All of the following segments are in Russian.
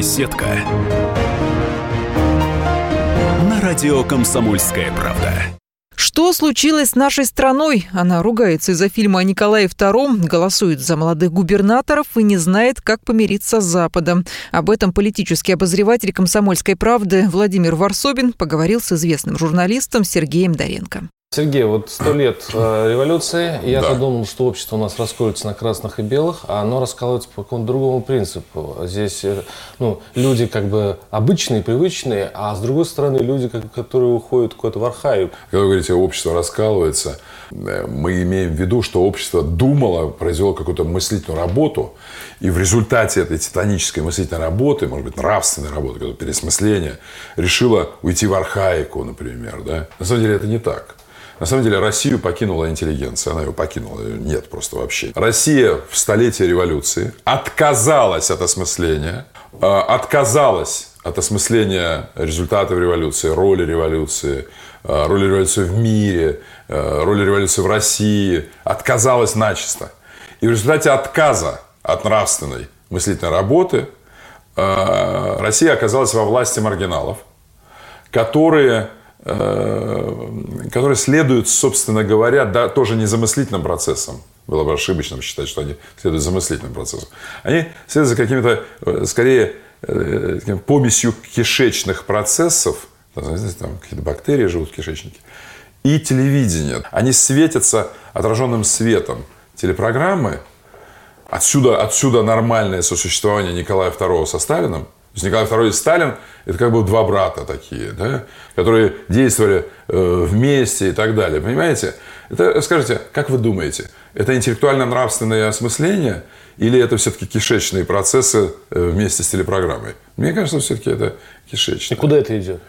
Беседка. На радио «Комсомольская правда». Что случилось с нашей страной? Она ругается из-за фильма о Николае II, голосует за молодых губернаторов и не знает, как помириться с Западом. Об этом политический обозреватель «Комсомольской правды» Владимир Варсобин поговорил с известным журналистом Сергеем Доренко. Сергей, вот 100 лет революции, и я-то думал, что общество у нас расколется на красных и белых, а оно раскалывается по какому-то другому принципу. Здесь люди как бы обычные, привычные, а с другой стороны люди, которые уходят куда-то в архаику. Когда вы говорите, общество раскалывается, мы имеем в виду, что общество думало, произвело какую-то мыслительную работу, и в результате этой титанической мыслительной работы, может быть, нравственной работы, какое-то переосмысление, решило уйти в архаику, например. Да? На самом деле это не так. На самом деле Россию покинула интеллигенция. Она ее покинула. Нет просто вообще. Россия в столетие революции отказалась от осмысления. Отказалась от осмысления результатов революции, роли революции в мире, роли революции в России. Отказалась начисто. И в результате отказа от нравственной мыслительной работы Россия оказалась во власти маргиналов, которые следуют, собственно говоря, тоже не замыслительным процессам. Было бы ошибочно считать, что они следуют замыслительным процессам. Они следуют за какими-то, скорее, помесью кишечных процессов. Там какие-то бактерии живут в кишечнике. И телевидение. Они светятся отраженным светом. Телепрограммы. Отсюда нормальное сосуществование Николая II со Сталиным. То есть Николай II и Сталин – это как бы два брата такие, да, которые действовали вместе и так далее. Понимаете? Это, скажите, как вы думаете, это интеллектуально-нравственное осмысление или это все-таки кишечные процессы вместе с телепрограммой? Мне кажется, все-таки это кишечные. И куда это идет?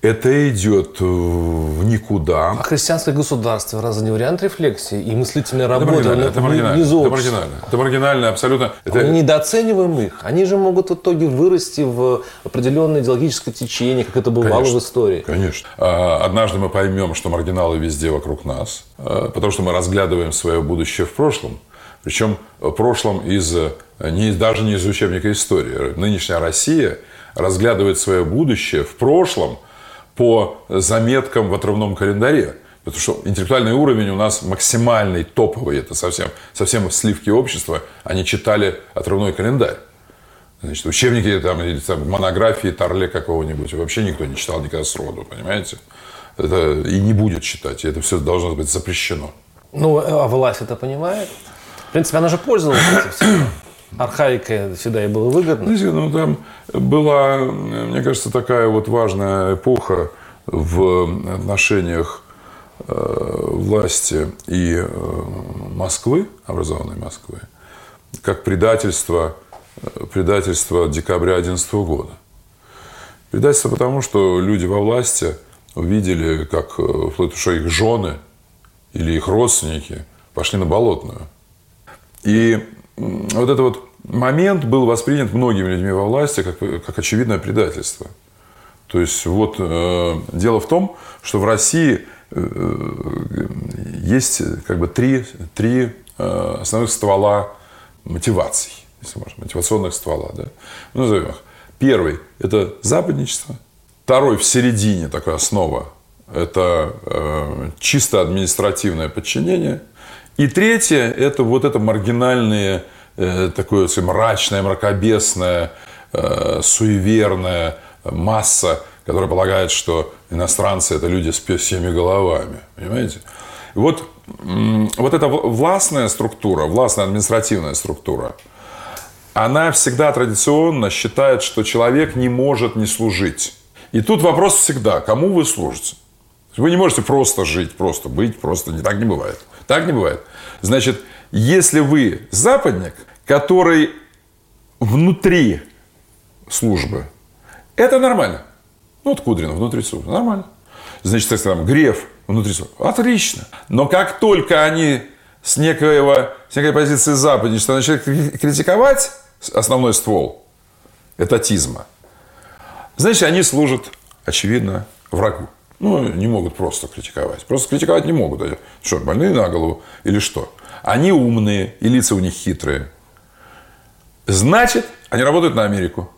Это идет в никуда. А христианское государство разве не вариант рефлексии и мыслительной работы? Это маргинально. Это маргинально абсолютно. Мы недооцениваем их. Они же могут в итоге вырасти в определенное идеологическое течение, как это бывало в истории. Конечно. Однажды мы поймем, что маргиналы везде вокруг нас, потому что мы разглядываем свое будущее в прошлом. Причем в прошлом даже не из учебника истории. Нынешняя Россия разглядывает свое будущее в прошлом по заметкам в отрывном календаре. Потому что интеллектуальный уровень у нас максимальный, топовый. Это совсем сливки общества. Они читали отрывной календарь. Значит, учебники, или монографии Тарле какого-нибудь. Вообще никто не читал никогда сроду, понимаете? Это и не будет читать. И это все должно быть запрещено. А власть это понимает? В принципе, она же пользовалась этим всем. Архаика всегда и было выгодно. Там была, мне кажется, такая вот важная эпоха в отношениях власти и Москвы, образованной Москвы, как предательство декабря 2011 года. Предательство потому, что люди во власти увидели, как их жены или их родственники пошли на Болотную. И вот этот вот момент был воспринят многими людьми во власти как очевидное предательство. То есть, дело в том, что в России есть как бы три основных ствола мотиваций, если можно, мотивационных ствола. Да? Мы назовем их. Первый – это западничество. Второй в середине, такая основа – это чисто административное подчинение. И третье – это вот это маргинальное, такое мрачное, мракобесное, суеверная масса, которая полагает, что иностранцы – это люди с пёсьими головами. Понимаете? Вот эта властная структура, властная административная структура, она всегда традиционно считает, что человек не может не служить. И тут вопрос всегда – кому вы служите? Вы не можете просто жить, просто быть, просто так не бывает. Так не бывает. Значит, если вы западник, который внутри службы, это нормально. Кудрин внутри службы, нормально. Значит, так сказать, Греф внутри службы, отлично. Но как только они с некой позиции западничества начинают критиковать основной ствол этатизма, значит, они служат, очевидно, врагу. Не могут просто критиковать. Просто критиковать не могут. Они что, больные на голову или что? Они умные, и лица у них хитрые. Значит, они работают на Америку.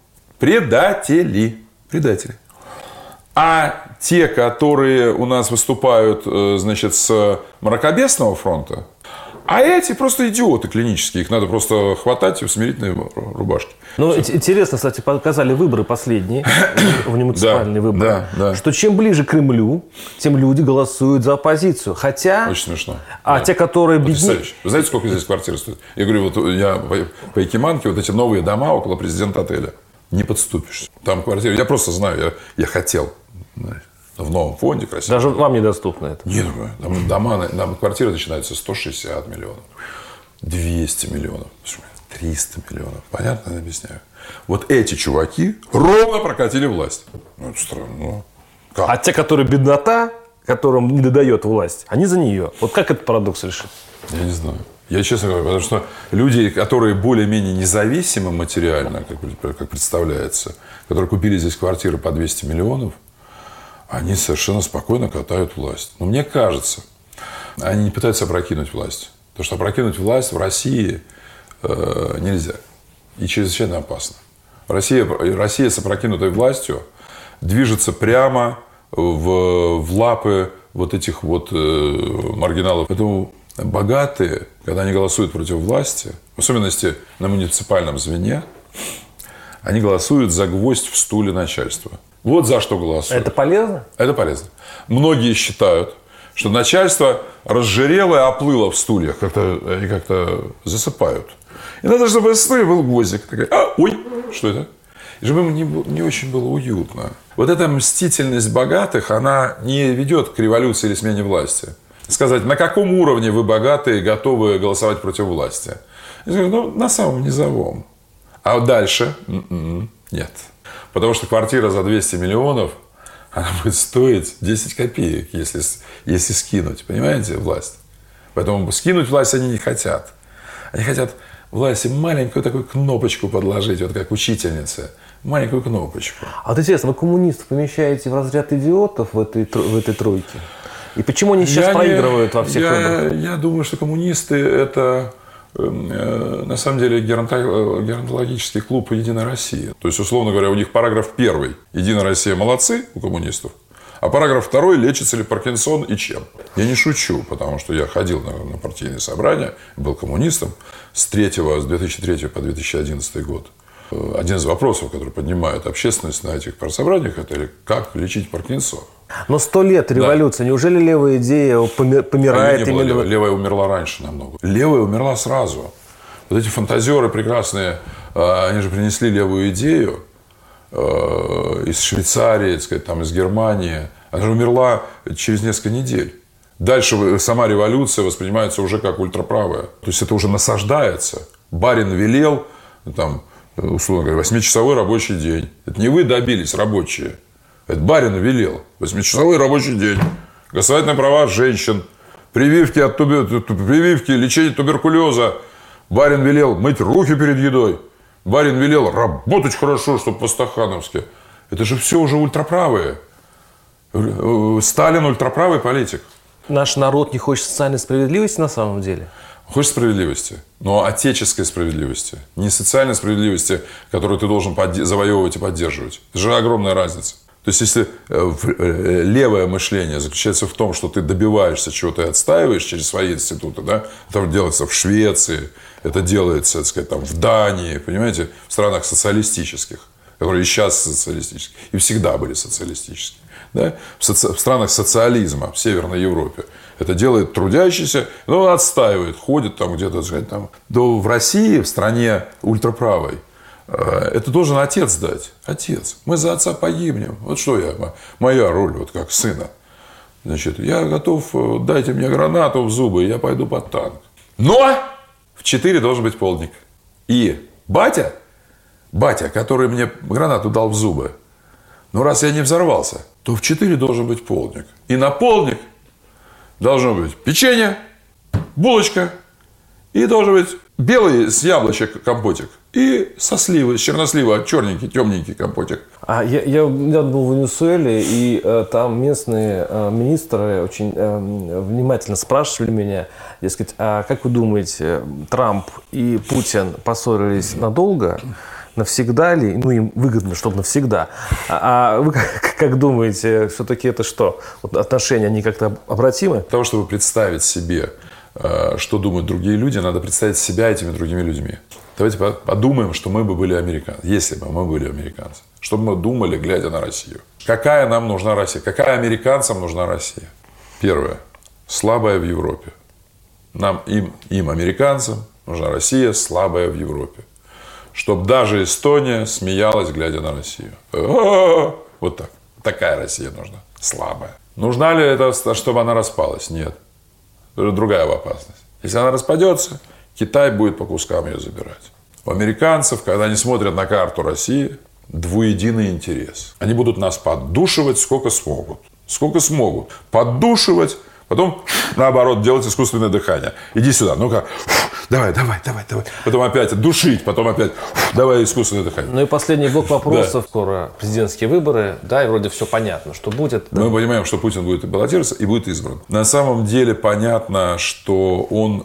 Предатели. А те, которые у нас выступают, значит, с мракобесного фронта, а эти просто идиоты клинические. Их надо просто хватать в смирительной рубашке. Ну, интересно, кстати, показали выборы последние, внемуниципальные выборы, что чем ближе к Кремлю, тем люди голосуют за оппозицию. Хотя... Очень смешно. А те, которые беднее... Вы знаете, сколько здесь квартир стоит? Я говорю, вот я по Якиманке, вот эти новые дома около президента отеля. Не подступишься. Там квартира... Я просто знаю, я хотел... В новом фонде красиво. Даже вам недоступно это? Нет, там квартиры начинаются 160 миллионов, 200 миллионов, 300 миллионов. Понятно, я объясняю. Вот эти чуваки ровно прокатили власть. Ну, это странно. Как? А те, которые беднота, которым не додает власть, они за нее. Вот как этот парадокс решит? Я не знаю. Я честно говорю, потому что люди, которые более-менее независимы материально, как представляется, которые купили здесь квартиры по 200 миллионов, они совершенно спокойно катают власть. Но мне кажется, они не пытаются опрокинуть власть. Потому что опрокинуть власть в России нельзя. И чрезвычайно опасно. Россия с опрокинутой властью движется прямо в лапы вот этих вот маргиналов. Поэтому богатые, когда они голосуют против власти, в особенности на муниципальном звене, они голосуют за гвоздь в стуле начальства. Вот за что голосуют. Это полезно? Это полезно. Многие считают, что начальство разжирело и оплыло в стульях. Они как-то засыпают. И надо, чтобы в стуле был гвоздик. Ой, что это? И чтобы им не очень было уютно. Вот эта мстительность богатых, она не ведет к революции или смене власти. Сказать, на каком уровне вы богатые готовы голосовать против власти? Я говорю, на самом низовом. А дальше? Нет. Потому что квартира за 200 миллионов, она будет стоить 10 копеек, если скинуть. Понимаете, власть? Поэтому скинуть власть они не хотят. Они хотят власти маленькую такую кнопочку подложить, вот как учительница. Маленькую кнопочку. А вот интересно, вы коммунистов помещаете в разряд идиотов в этой тройке? И почему они сейчас проигрывают во всех выборах? Я думаю, что коммунисты – это... На самом деле геронтологический клуб «Единая Россия». То есть, условно говоря, у них параграф 1 «Единая Россия» молодцы у коммунистов, а параграф 2 «Лечится ли Паркинсон и чем?». Я не шучу, потому что я ходил на партийные собрания, был коммунистом с 2003 по 2011 год. Один из вопросов, который поднимает общественность на этих партсобраниях, это как лечить Паркинсон. Но 100 лет революция. Да. Неужели левая идея помирает? Левая умерла раньше намного. Левая умерла сразу. Вот эти фантазеры прекрасные, они же принесли левую идею из Швейцарии, так сказать, там, из Германии. Она же умерла через несколько недель. Дальше сама революция воспринимается уже как ультраправая. То есть это уже насаждается. Барин велел, там, условно говоря, 8-часовой рабочий день. Это не вы добились, рабочие. Это барин велел. 8-часовой рабочий день. Касательные права женщин. Прививки, лечение туберкулеза. Барин велел мыть руки перед едой. Барин велел работать хорошо, чтобы по-стахановски. Это же все уже ультраправые. Сталин ультраправый политик. Наш народ не хочет социальной справедливости на самом деле? Хочешь справедливости, но отеческой справедливости, не социальной справедливости, которую ты должен завоевывать и поддерживать. Это же огромная разница. То есть, если левое мышление заключается в том, что ты добиваешься чего-то и отстаиваешь через свои институты, да, это делается в Швеции, это делается, так сказать, там, в Дании, понимаете, в странах социалистических, которые и сейчас социалистические, и всегда были социалистические, да, в странах социализма, в Северной Европе. Это делает трудящийся, но он отстаивает, ходит там где-то, так сказать, там. Да в России, в стране ультраправой, это должен отец дать. Отец. Мы за отца погибнем. Вот что я, моя роль вот как сына. Значит, я готов, дайте мне гранату в зубы, я пойду под танк. Но в 4 должен быть полдник. И батя, который мне гранату дал в зубы, но раз я не взорвался, то в 4 должен быть полдник. И на полдник должно быть печенье, булочка, и должен быть белый с яблочек компотик, и со сливы, с чернослива, черненький, темненький компотик. Я недавно был в Венесуэле, и там местные министры очень внимательно спрашивали меня, дескать, а как вы думаете, Трамп и Путин поссорились надолго? навсегда ли, ну им выгодно, чтобы навсегда. А вы как думаете, все-таки это что? Вот отношения, они как-то обратимы? Для того, чтобы представить себе, что думают другие люди, надо представить себя этими другими людьми. Давайте подумаем, что мы бы были американцы, если бы мы были американцы. Что бы мы думали, глядя на Россию? Какая нам нужна Россия? Какая американцам нужна Россия? Первое. Слабая в Европе. Им, американцам, нужна Россия, слабая в Европе. Чтобы даже Эстония смеялась, глядя на Россию. Вот так. Такая Россия нужна. Слабая. Нужна ли это, чтобы она распалась? Нет. Другая опасность. Если она распадется, Китай будет по кускам ее забирать. У американцев, когда они смотрят на карту России, двуединый интерес. Они будут нас поддушивать сколько смогут. Сколько смогут. Поддушивать, потом, наоборот, делать искусственное дыхание. Иди сюда, ну-ка, давай. Потом опять душить, потом опять давай искусственное дыхание. Ну и последний блок вопросов. Да. Скоро президентские выборы, да, и вроде все понятно, что будет. Да. Мы понимаем, что Путин будет баллотироваться и будет избран. На самом деле понятно, что он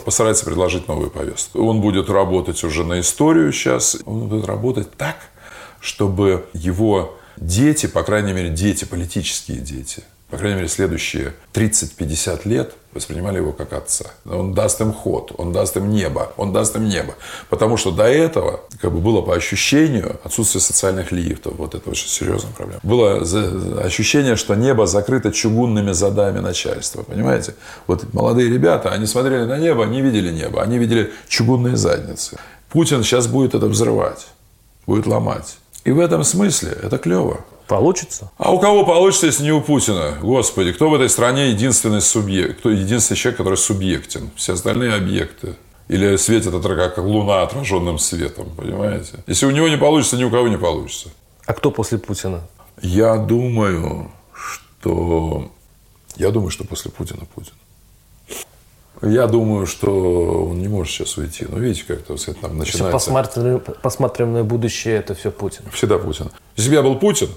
постарается предложить новую повестку. Он будет работать уже на историю сейчас. Он будет работать так, чтобы его дети, по крайней мере, дети, политические дети, по крайней мере, следующие 30-50 лет воспринимали его как отца. Он даст им ход, он даст им небо, он даст им небо. Потому что до этого как бы было по ощущению отсутствие социальных лифтов. Вот это очень серьезная проблема. Было ощущение, что небо закрыто чугунными задами начальства. Понимаете? Вот молодые ребята, они смотрели на небо, они видели небо, они видели чугунные задницы. Путин сейчас будет это взрывать, будет ломать. И в этом смысле это клево. Получится? А у кого получится, если не у Путина? Господи, кто в этой стране единственный субъект? Кто единственный человек, который субъектен? Все остальные объекты. Или светит как луна отраженным светом, понимаете? Если у него не получится, ни у кого не получится. А кто после Путина? Я думаю, что после Путина Путин. Я думаю, что он не может сейчас уйти. Ну, видите, как-то все это там начинается. Посмотрим на будущее, это все Путин. Всегда Путин. Если бы я был Путин,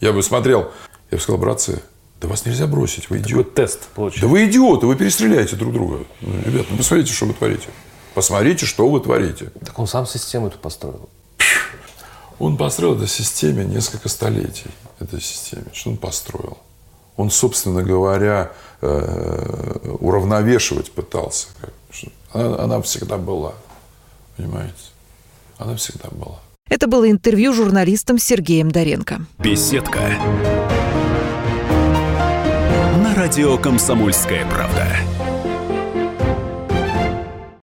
я бы смотрел, я бы сказал, братцы, да вас нельзя бросить, вы идиоты. Тест получили. Да вы идиоты, вы перестреляете друг друга. Ребята, ну посмотрите, что вы творите. Посмотрите, что вы творите. Так он сам систему эту построил. Он построил эту систему несколько столетий. Этой системе. Что он построил? Он, собственно говоря, уравновешивать пытался. Она всегда была. Понимаете? Она всегда была. Это было интервью с журналистом Сергеем Доренко. Беседка. На радио «Комсомольская правда».